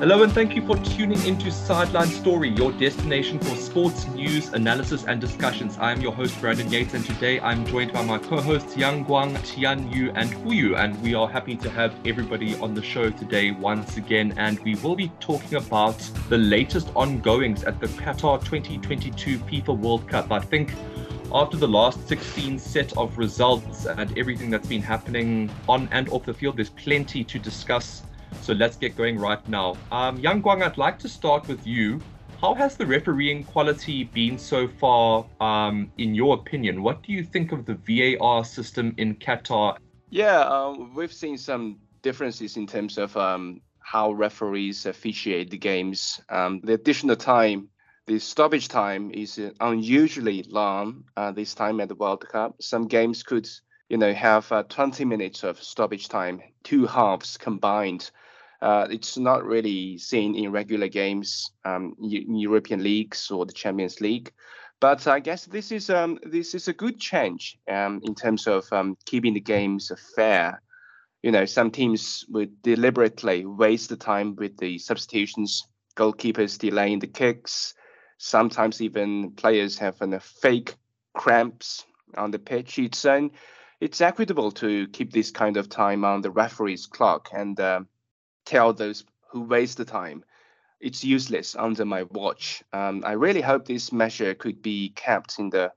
Hello and thank you for tuning into Sideline Story, your destination for sports, news, analysis and discussions. I am your host Brandon Yates, and today I'm joined by my co-hosts Yang Guang, Tian Yu and Fuyu, and we are happy to have everybody on the show today once again, and we will be talking about the latest ongoings at the Qatar 2022 FIFA World Cup. I think after the last 16 set of results and everything that's been happening on and off the field, there's plenty to discuss. So let's get going right now. Yang Guang, I'd like to start with you. How has the refereeing quality been so far, in your opinion? What do you think of the VAR system in Qatar? Yeah, we've seen some differences in terms of how referees officiate the games. The additional time, the stoppage time is unusually long this time at the World Cup. Some games could, have 20 minutes of stoppage time, two halves combined. It's not really seen in regular games, in European leagues or the Champions League. But I guess this is a good change in terms of keeping the games fair. Some teams would deliberately waste the time with the substitutions, goalkeepers delaying the kicks. Sometimes even players have fake cramps on the pitch. It's equitable to keep this kind of time on the referee's clock and tell those who waste the time, it's useless under my watch. I really hope this measure could be kept in the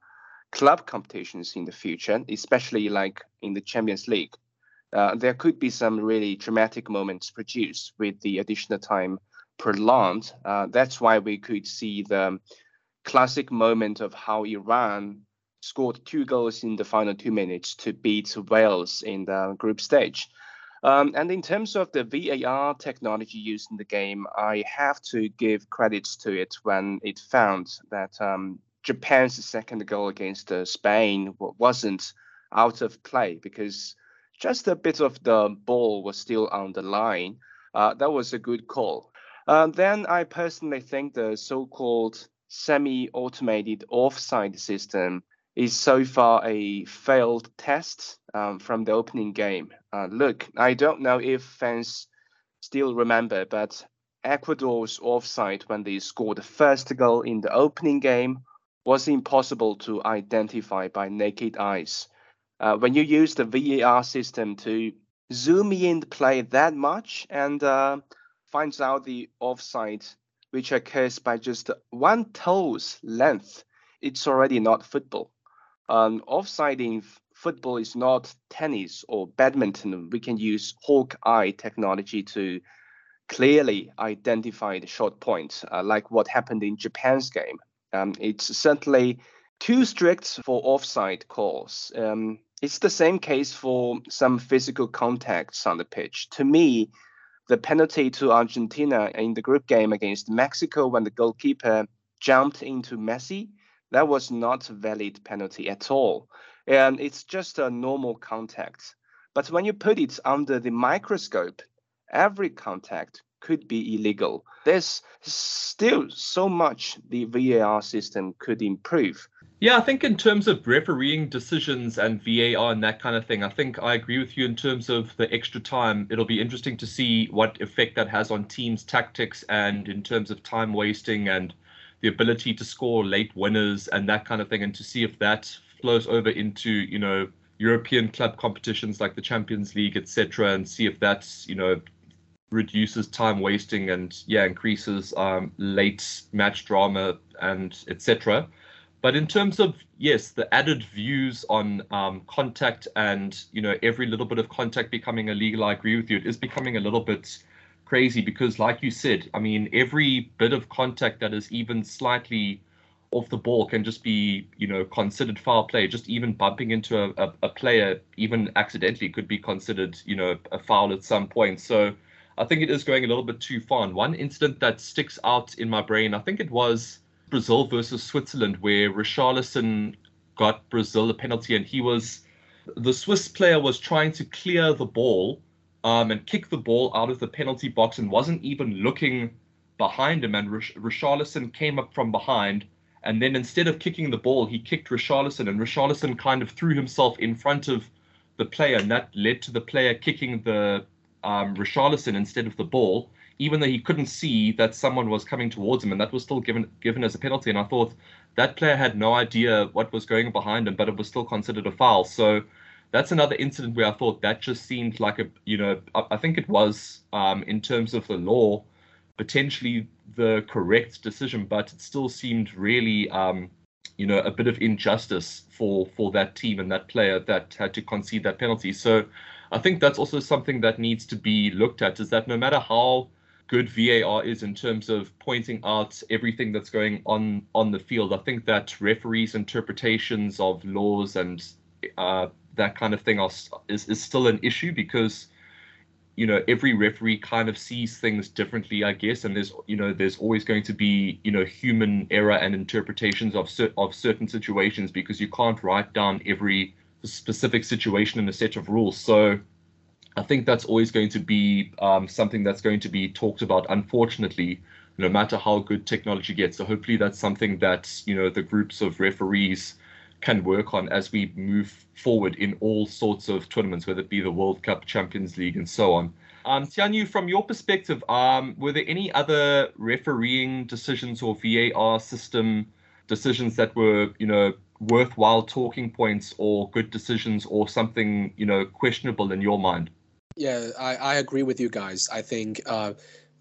club competitions in the future, especially like in the Champions League. There could be some really dramatic moments produced with the additional time prolonged. That's why we could see the classic moment of how Iran scored two goals in the final 2 minutes to beat Wales in the group stage. And in terms of the VAR technology used in the game, I have to give credits to it when it found that Japan's second goal against Spain wasn't out of play because just a bit of the ball was still on the line. That was a good call. Then I personally think the so-called semi-automated offside system is so far a failed test from the opening game. Look, I don't know if fans still remember, but Ecuador's offside when they scored the first goal in the opening game was impossible to identify by naked eyes. When you use the VAR system to zoom in the play that much and finds out the offside, which occurs by just one toe's length, it's already not football. Offside in football is not tennis or badminton. We can use Hawk Eye technology to clearly identify the shot point, like what happened in Japan's game. It's certainly too strict for offside calls. It's the same case for some physical contacts on the pitch. To me, the penalty to Argentina in the group game against Mexico when the goalkeeper jumped into Messi, that was not a valid penalty at all. And it's just a normal contact. But when you put it under the microscope, every contact could be illegal. There's still so much the VAR system could improve. Yeah, I think in terms of refereeing decisions and VAR and that kind of thing, I think I agree with you in terms of the extra time. It'll be interesting to see what effect that has on teams' tactics and in terms of time wasting and the ability to score late winners and that kind of thing, and to see if that flows over into, European club competitions like the Champions League, etc., and see if that's, reduces time wasting and, increases late match drama and etc. But in terms of, yes, the added views on contact and, every little bit of contact becoming illegal, I agree with you. It is becoming a little bit crazy because, like you said, every bit of contact that is even slightly off the ball can just be, considered foul play. Just even bumping into a player, even accidentally, could be considered, a foul at some point. So I think it is going a little bit too far. And one incident that sticks out in my brain, I think it was Brazil versus Switzerland, where Richarlison got Brazil a penalty, and the Swiss player was trying to clear the ball and kicked the ball out of the penalty box and wasn't even looking behind him. And Richarlison came up from behind, and then instead of kicking the ball, he kicked Richarlison, and Richarlison kind of threw himself in front of the player, and that led to the player kicking the Richarlison instead of the ball, even though he couldn't see that someone was coming towards him, and that was still given as a penalty. And I thought that player had no idea what was going behind him, but it was still considered a foul. So that's another incident where I thought that just seemed like a, you know, I think it was in terms of the law, potentially the correct decision, but it still seemed really, you know, a bit of injustice for that team and that player that had to concede that penalty. So I think that's also something that needs to be looked at, is that no matter how good VAR is in terms of pointing out everything that's going on the field, I think that referees' interpretations of laws and that kind of thing is still an issue, because, you know, every referee kind of sees things differently, I guess, and there's, you know, there's always going to be, you know, human error and interpretations of certain situations, because you can't write down every specific situation in a set of rules. So I think that's always going to be something that's going to be talked about, unfortunately, no matter how good technology gets. So hopefully that's something that, you know, the groups of referees can work on as we move forward in all sorts of tournaments, whether it be the World Cup, Champions League, and so on. Tian Yu, from your perspective, were there any other refereeing decisions or VAR system decisions that were, you know, worthwhile talking points or good decisions or something, you know, questionable in your mind? Yeah, I agree with you guys. I think,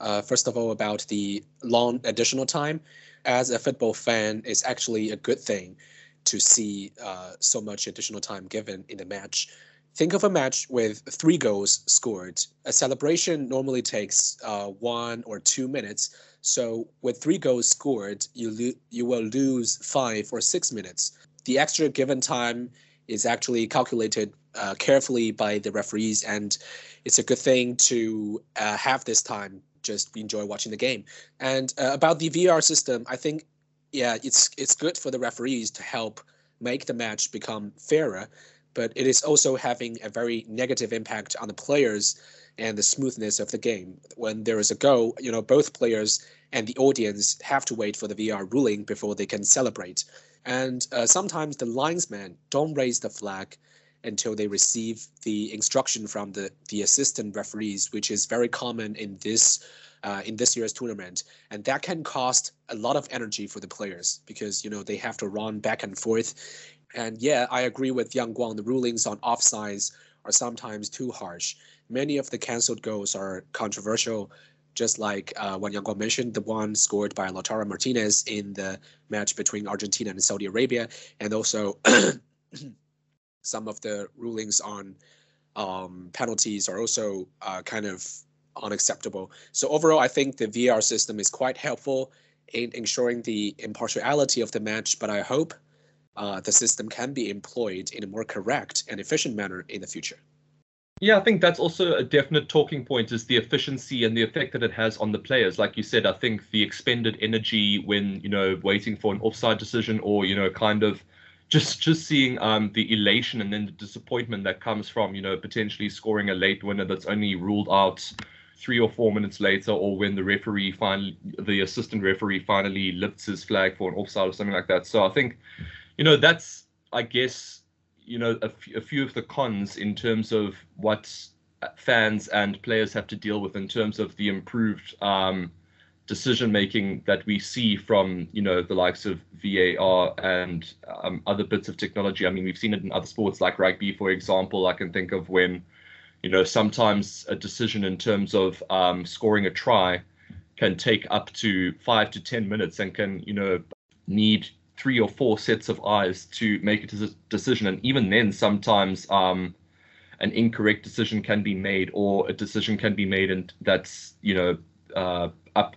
first of all, about the long additional time, as a football fan, it's actually a good thing to see so much additional time given in the match. Think of a match with 3 goals scored. A celebration normally takes 1 or 2 minutes. So with 3 goals scored, you will lose 5 or 6 minutes. The extra given time is actually calculated carefully by the referees, and it's a good thing to have this time. Just enjoy watching the game. And about the VAR system, I think, yeah, it's good for the referees to help make the match become fairer, but it is also having a very negative impact on the players and the smoothness of the game. When there is a goal, you know, both players and the audience have to wait for the VR ruling before they can celebrate. And sometimes the linesmen don't raise the flag until they receive the instruction from the assistant referees, which is very common in this year's tournament. And that can cost a lot of energy for the players, because, you know, they have to run back and forth. And yeah, I agree with Yang Guang, the rulings on offsides are sometimes too harsh. Many of the cancelled goals are controversial, just like when Yang Guang mentioned, the one scored by Lautaro Martinez in the match between Argentina and Saudi Arabia, and also some of the rulings on penalties are also kind of unacceptable. So overall, I think the VAR system is quite helpful in ensuring the impartiality of the match, but I hope the system can be employed in a more correct and efficient manner in the future. Yeah, I think that's also a definite talking point, is the efficiency and the effect that it has on the players. Like you said, I think the expended energy when, you know, waiting for an offside decision, or, you know, kind of just seeing the elation and then the disappointment that comes from, you know, potentially scoring a late winner that's only ruled out 3 or 4 minutes later, or when the referee finally, the assistant referee finally lifts his flag for an offside or something like that. So I think, you know, that's, I guess, you know, a few of the cons in terms of what fans and players have to deal with in terms of the improved decision making that we see from, you know, the likes of VAR and other bits of technology. I mean, we've seen it in other sports like rugby, for example. I can think of when, you know, sometimes a decision in terms of scoring a try can take up to 5 to 10 minutes and can, you know, need 3 or 4 sets of eyes to make it a decision. And even then, sometimes an incorrect decision can be made, or a decision can be made, and that's, you know,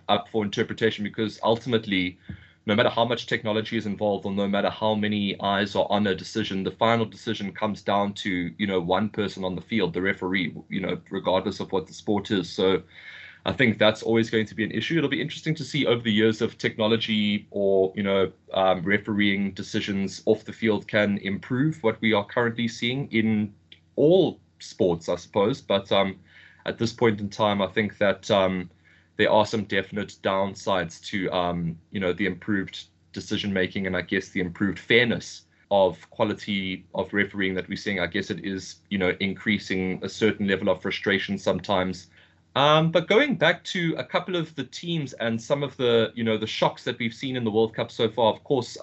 up for interpretation, because ultimately, no matter how much technology is involved, or no matter how many eyes are on a decision, the final decision comes down to, you know, one person on the field, the referee, you know, regardless of what the sport is. So I think that's always going to be an issue. It'll be interesting to see over the years if technology or, you know, refereeing decisions off the field can improve what we are currently seeing in all sports, I suppose. But at this point in time, I think that there are some definite downsides to, you know, the improved decision making and I guess the improved fairness of quality of refereeing that we're seeing. I guess it is, you know, increasing a certain level of frustration sometimes. But going back to a couple of the teams and some of the, you know, the shocks that we've seen in the World Cup so far, of course,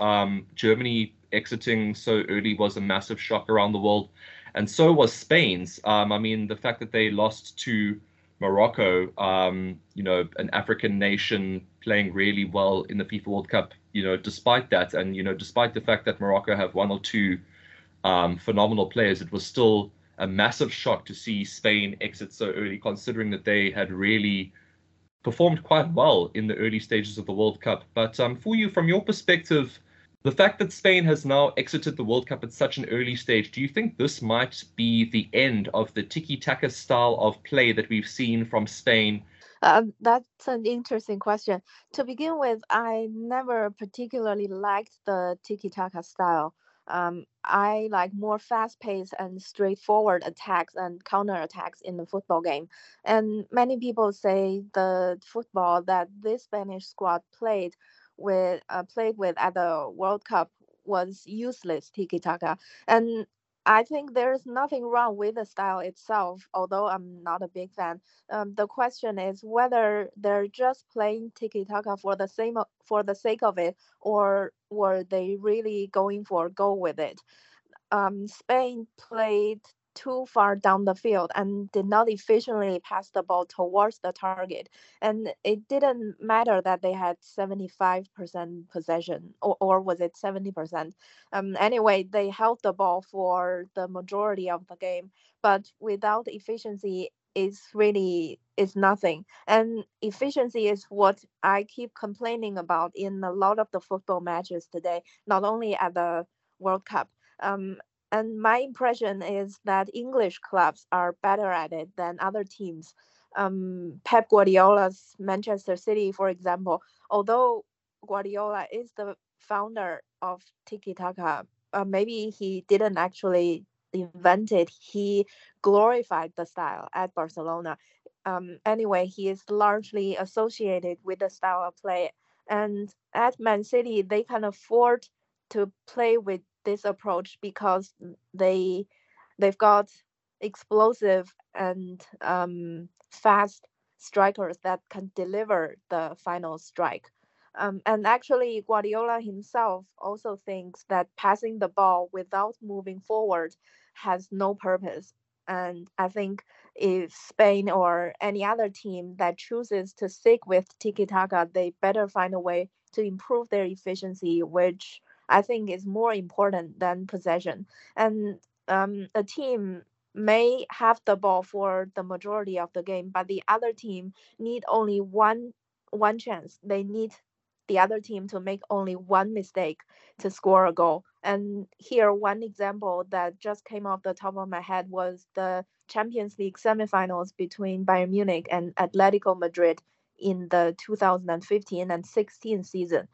Germany exiting so early was a massive shock around the world. And so was Spain's. I mean, the fact that they lost to Morocco, you know, an African nation playing really well in the FIFA World Cup, you know, despite that. And, you know, despite the fact that Morocco have one or two phenomenal players, it was still a massive shock to see Spain exit so early, considering that they had really performed quite well in the early stages of the World Cup. But for you, from your perspective, the fact that Spain has now exited the World Cup at such an early stage, do you think this might be the end of the tiki-taka style of play that we've seen from Spain? That's an interesting question. To begin with, I never particularly liked the tiki-taka style. I like more fast-paced and straightforward attacks and counter-attacks in the football game. And many people say the football that this Spanish squad played with at the World Cup was useless tiki-taka, and I think there is nothing wrong with the style itself, although I'm not a big fan. The question is whether they're just playing tiki-taka for the sake of it, or were they really going for a goal with it? Spain played too far down the field and did not efficiently pass the ball towards the target. And it didn't matter that they had 75% possession, or was it 70%? Anyway, they held the ball for the majority of the game, but without efficiency, it's nothing. And efficiency is what I keep complaining about in a lot of the football matches today, not only at the World Cup. And my impression is that English clubs are better at it than other teams. Pep Guardiola's Manchester City, for example, although Guardiola is the founder of tiki-taka, maybe he didn't actually invent it. He glorified the style at Barcelona. Anyway, he is largely associated with the style of play. And at Man City, they can afford to play with this approach because they've got explosive and fast strikers that can deliver the final strike. And actually, Guardiola himself also thinks that passing the ball without moving forward has no purpose. And I think if Spain or any other team that chooses to stick with tiki-taka, they better find a way to improve their efficiency, which I think is more important than possession. And a team may have the ball for the majority of the game, but the other team need only one chance. They need the other team to make only one mistake to score a goal. And here, one example that just came off the top of my head was the Champions League semifinals between Bayern Munich and Atlético Madrid in the 2015 and 16 season.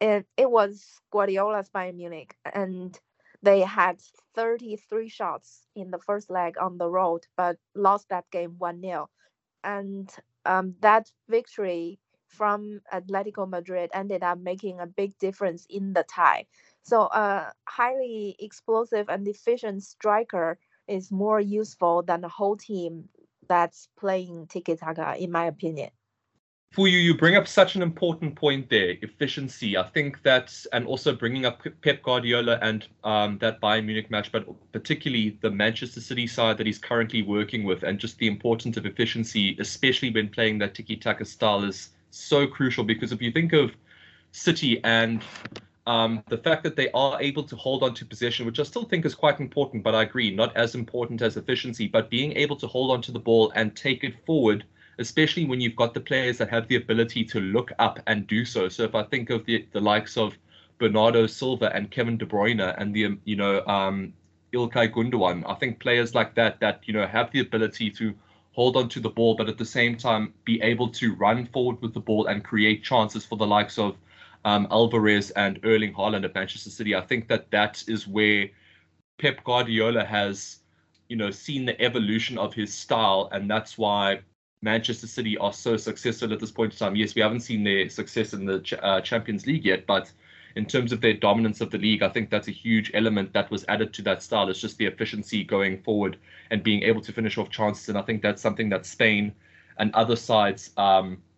It was Guardiola's Bayern Munich, and they had 33 shots in the first leg on the road, but lost that game 1-0. And that victory from Atlético Madrid ended up making a big difference in the tie. So a highly explosive and efficient striker is more useful than a whole team that's playing tiki-taka, in my opinion. For you, you bring up such an important point there, efficiency. I think that's, and also bringing up Pep Guardiola and that Bayern Munich match, but particularly the Manchester City side that he's currently working with, and just the importance of efficiency, especially when playing that tiki-taka style, is so crucial. Because if you think of City and the fact that they are able to hold on to possession, which I still think is quite important, but I agree, not as important as efficiency, but being able to hold on to the ball and take it forward, especially when you've got the players that have the ability to look up and do so. So if I think of the likes of Bernardo Silva and Kevin De Bruyne and İlkay Gündoğan, I think players like that you know have the ability to hold on to the ball, but at the same time be able to run forward with the ball and create chances for the likes of Alvarez and Erling Haaland at Manchester City. I think that is where Pep Guardiola has, you know, seen the evolution of his style, and that's why Manchester City are so successful at this point in time. Yes, we haven't seen their success in the Champions League yet, but in terms of their dominance of the league, I think that's a huge element that was added to that style. It's just the efficiency going forward and being able to finish off chances. And I think that's something that Spain and other sides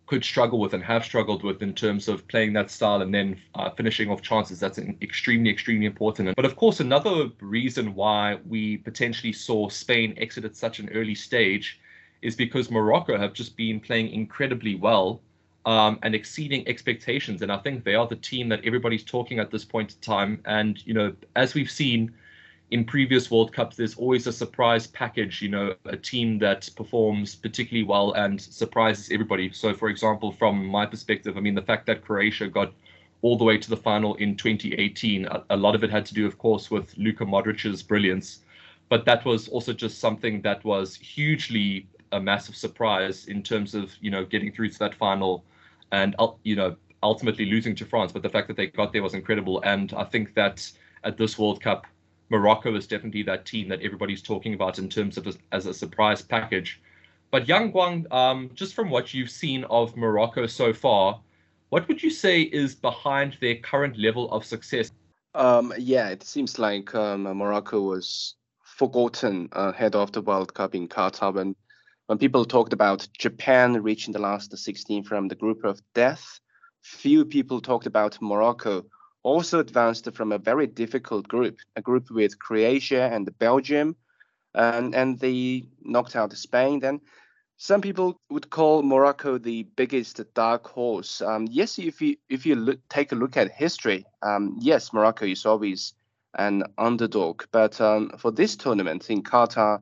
could struggle with and have struggled with in terms of playing that style and then finishing off chances. That's extremely, extremely important. But of course, another reason why we potentially saw Spain exit at such an early stage is because Morocco have just been playing incredibly well and exceeding expectations. And I think they are the team that everybody's talking at this point in time. And, you know, as we've seen in previous World Cups, there's always a surprise package, you know, a team that performs particularly well and surprises everybody. So, for example, from my perspective, I mean, the fact that Croatia got all the way to the final in 2018, a lot of it had to do, of course, with Luka Modric's brilliance. But that was also just something that was hugely a massive surprise in terms of, you know, getting through to that final and, you know, ultimately losing to France. But the fact that they got there was incredible. And I think that at this World Cup, Morocco is definitely that team that everybody's talking about in terms of as a surprise package. But Yang Guang, just from what you've seen of Morocco so far, what would you say is behind their current level of success? Yeah, it seems like Morocco was forgotten ahead of the World Cup in Qatar when people talked about Japan reaching the last 16 from the group of death. Few people talked about Morocco, also advanced from a very difficult group, a group with Croatia and Belgium, and they knocked out Spain then. Some people would call Morocco the biggest dark horse. Yes, if you look, take a look at history, yes, Morocco is always an underdog. But for this tournament in Qatar,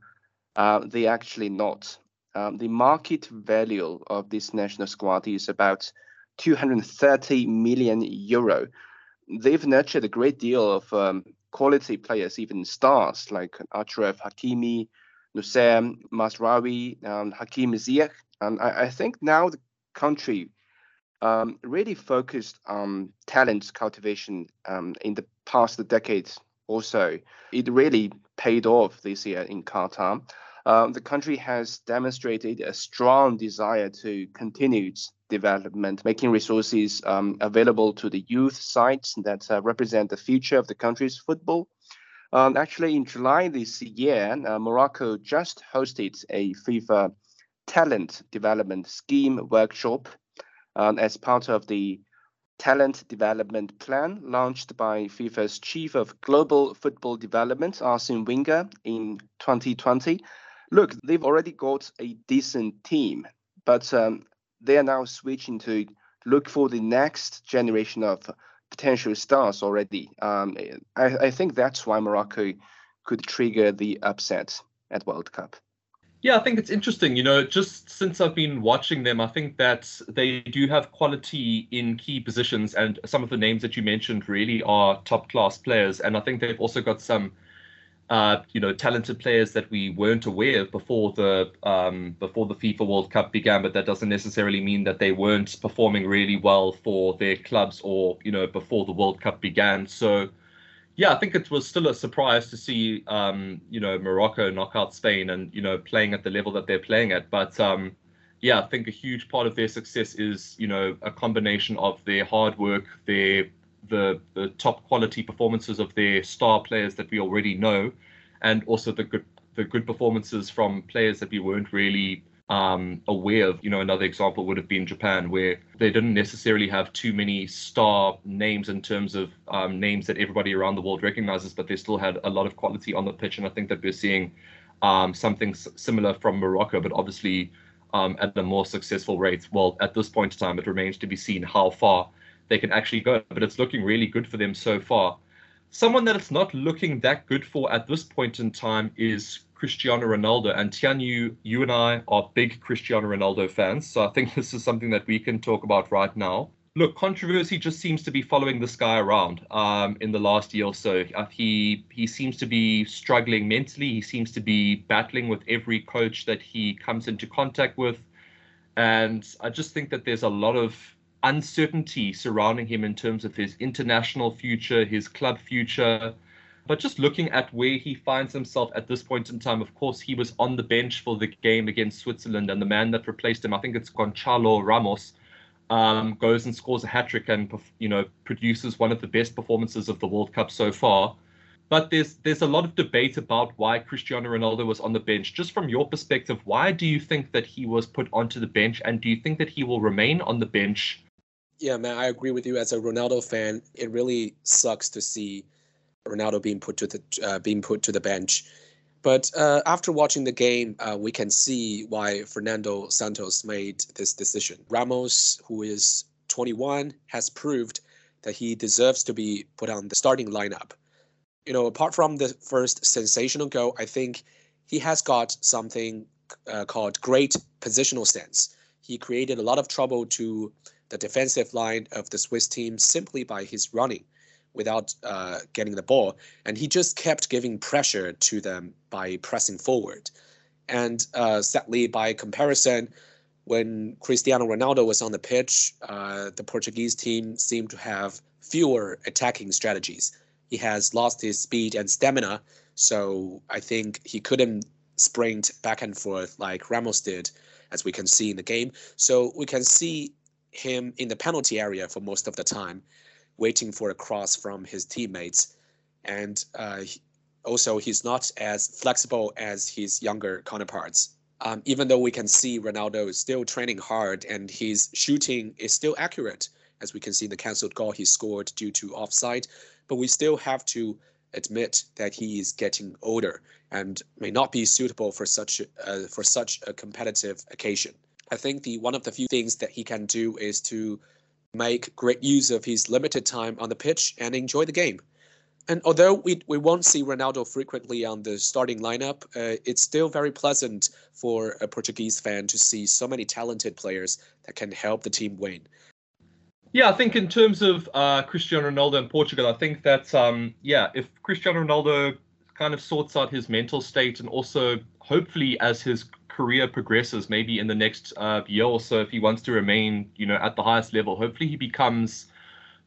they actually not. The market value of this national squad is about 230 million euro. They've nurtured a great deal of quality players, even stars like Achraf Hakimi, Nusseir Mazraoui, Hakim Ziyech. And I think now the country really focused on talent cultivation in the past decade or so. It really paid off this year in Qatar. The country has demonstrated a strong desire to continue its development, making resources available to the youth sites that represent the future of the country's football. Actually, in July this year, Morocco just hosted a FIFA talent development scheme workshop as part of the talent development plan launched by FIFA's Chief of Global Football Development, Arsene Wenger, in 2020. Look, they've already got a decent team, but they are now switching to look for the next generation of potential stars already. I think that's why Morocco could trigger the upset at World Cup. Yeah, I think it's interesting. You know, just since I've been watching them, I think that they do have quality in key positions. And some of the names that you mentioned really are top class players. And I think they've also got some talented players that we weren't aware of before the FIFA World Cup began, but that doesn't necessarily mean that they weren't performing really well for their clubs or, you know, before the World Cup began. So, yeah, I think it was still a surprise to see, Morocco knock out Spain and, you know, playing at the level that they're playing at. But, yeah, I think a huge part of their success is, you know, a combination of their hard work, the top quality performances of their star players that we already know, and also the good performances from players that we weren't really aware of. You know, another example would have been Japan, where they didn't necessarily have too many star names in terms of names that everybody around the world recognizes, but they still had a lot of quality on the pitch. And I think that we're seeing something similar from Morocco, but obviously at a more successful rate. Well, at this point in time, it remains to be seen how far they can actually go, but it's looking really good for them so far. Someone that it's not looking that good for at this point in time is Cristiano Ronaldo. And Tian Yu, you and I are big Cristiano Ronaldo fans, so I think this is something that we can talk about right now. Look, controversy just seems to be following this guy around in the last year or so. He seems to be struggling mentally. He seems to be battling with every coach that he comes into contact with. And I just think that there's a lot of uncertainty surrounding him in terms of his international future, his club future. But just looking at where he finds himself at this point in time, of course, he was on the bench for the game against Switzerland, and the man that replaced him, I think it's Gonçalo Ramos, goes and scores a hat-trick and, you know, produces one of the best performances of the World Cup so far. But there's a lot of debate about why Cristiano Ronaldo was on the bench. Just from your perspective, why do you think that he was put onto the bench, and do you think that he will remain on the bench? Yeah, man, I agree with you. As a Ronaldo fan, it really sucks to see Ronaldo being put to the bench. But after watching the game, we can see why Fernando Santos made this decision. Ramos, who is 21, has proved that he deserves to be put on the starting lineup. You know, apart from the first sensational goal, I think he has got something called great positional sense. He created a lot of trouble to the defensive line of the Swiss team simply by his running without getting the ball. And he just kept giving pressure to them by pressing forward. And sadly, by comparison, when Cristiano Ronaldo was on the pitch, the Portuguese team seemed to have fewer attacking strategies. He has lost his speed and stamina, so I think he couldn't sprint back and forth like Ramos did, as we can see in the game. So we can see him in the penalty area for most of the time, waiting for a cross from his teammates. And also, he's not as flexible as his younger counterparts. Even though we can see Ronaldo is still training hard and his shooting is still accurate, as we can see the cancelled goal he scored due to offside, but we still have to admit that he is getting older and may not be suitable for such a competitive occasion. I think one of the few things that he can do is to make great use of his limited time on the pitch and enjoy the game. And although we won't see Ronaldo frequently on the starting lineup, it's still very pleasant for a Portuguese fan to see so many talented players that can help the team win. Yeah, I think in terms of Cristiano Ronaldo and Portugal, I think that, if Cristiano Ronaldo kind of sorts out his mental state, and also hopefully as his career progresses, maybe in the next year or so, if he wants to remain, you know, at the highest level, hopefully he becomes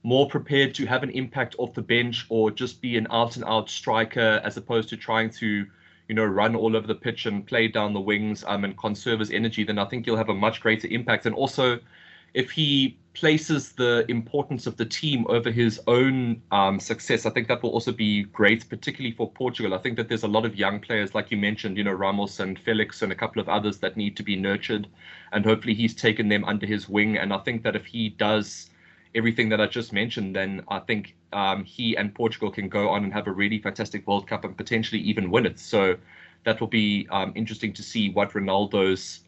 more prepared to have an impact off the bench or just be an out-and-out striker, as opposed to trying to, you know, run all over the pitch and play down the wings and conserve his energy. Then I think he'll have a much greater impact. And also, if he places the importance of the team over his own success, I think that will also be great, particularly for Portugal. I think that there's a lot of young players, like you mentioned, you know, Ramos and Felix and a couple of others that need to be nurtured. And hopefully he's taken them under his wing. And I think that if he does everything that I just mentioned, then I think he and Portugal can go on and have a really fantastic World Cup and potentially even win it. So that will be interesting to see what Ronaldo's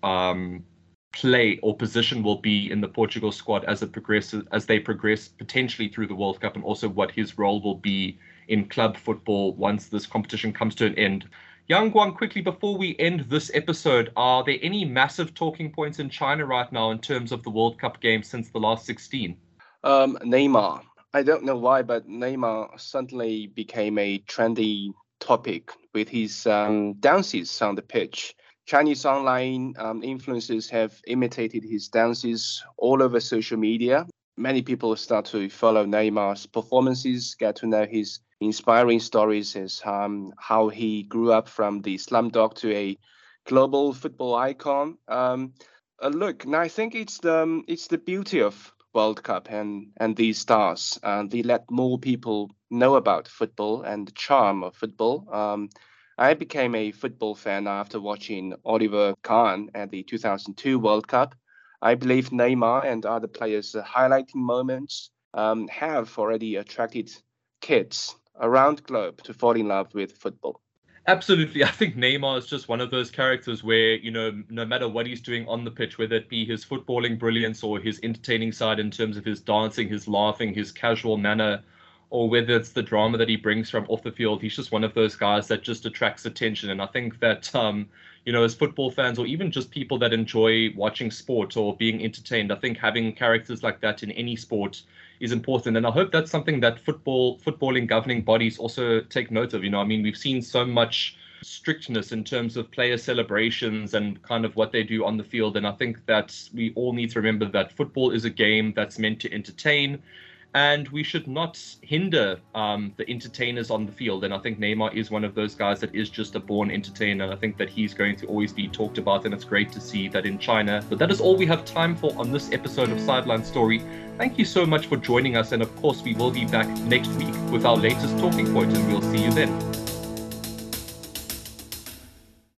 play or position will be in the Portugal squad as they progress potentially through the World Cup, and also what his role will be in club football once this competition comes to an end. Yang Guang, quickly before we end this episode, are there any massive talking points in China right now in terms of the World Cup game since the last 16? Neymar. I don't know why, but Neymar suddenly became a trendy topic with his dances on the pitch. Chinese online influencers have imitated his dances all over social media. Many people start to follow Neymar's performances, get to know his inspiring stories as how he grew up from the slumdog to a global football icon. Look, and I think it's the beauty of World Cup and these stars. They let more people know about football and the charm of football. I became a football fan after watching Oliver Kahn at the 2002 World Cup. I believe Neymar and other players' highlighting moments have already attracted kids around the globe to fall in love with football. Absolutely. I think Neymar is just one of those characters where, you know, no matter what he's doing on the pitch, whether it be his footballing brilliance or his entertaining side in terms of his dancing, his laughing, his casual manner, or whether it's the drama that he brings from off the field, he's just one of those guys that just attracts attention. And I think that, you know, as football fans or even just people that enjoy watching sport or being entertained, I think having characters like that in any sport is important. And I hope that's something that footballing governing bodies also take note of. You know, I mean, we've seen so much strictness in terms of player celebrations and kind of what they do on the field. And I think that we all need to remember that football is a game that's meant to entertain. And we should not hinder the entertainers on the field. And I think Neymar is one of those guys that is just a born entertainer. I think that he's going to always be talked about, and it's great to see that in China. But that is all we have time for on this episode of Sideline Story. Thank you so much for joining us. And of course, we will be back next week with our latest talking point, and we'll see you then.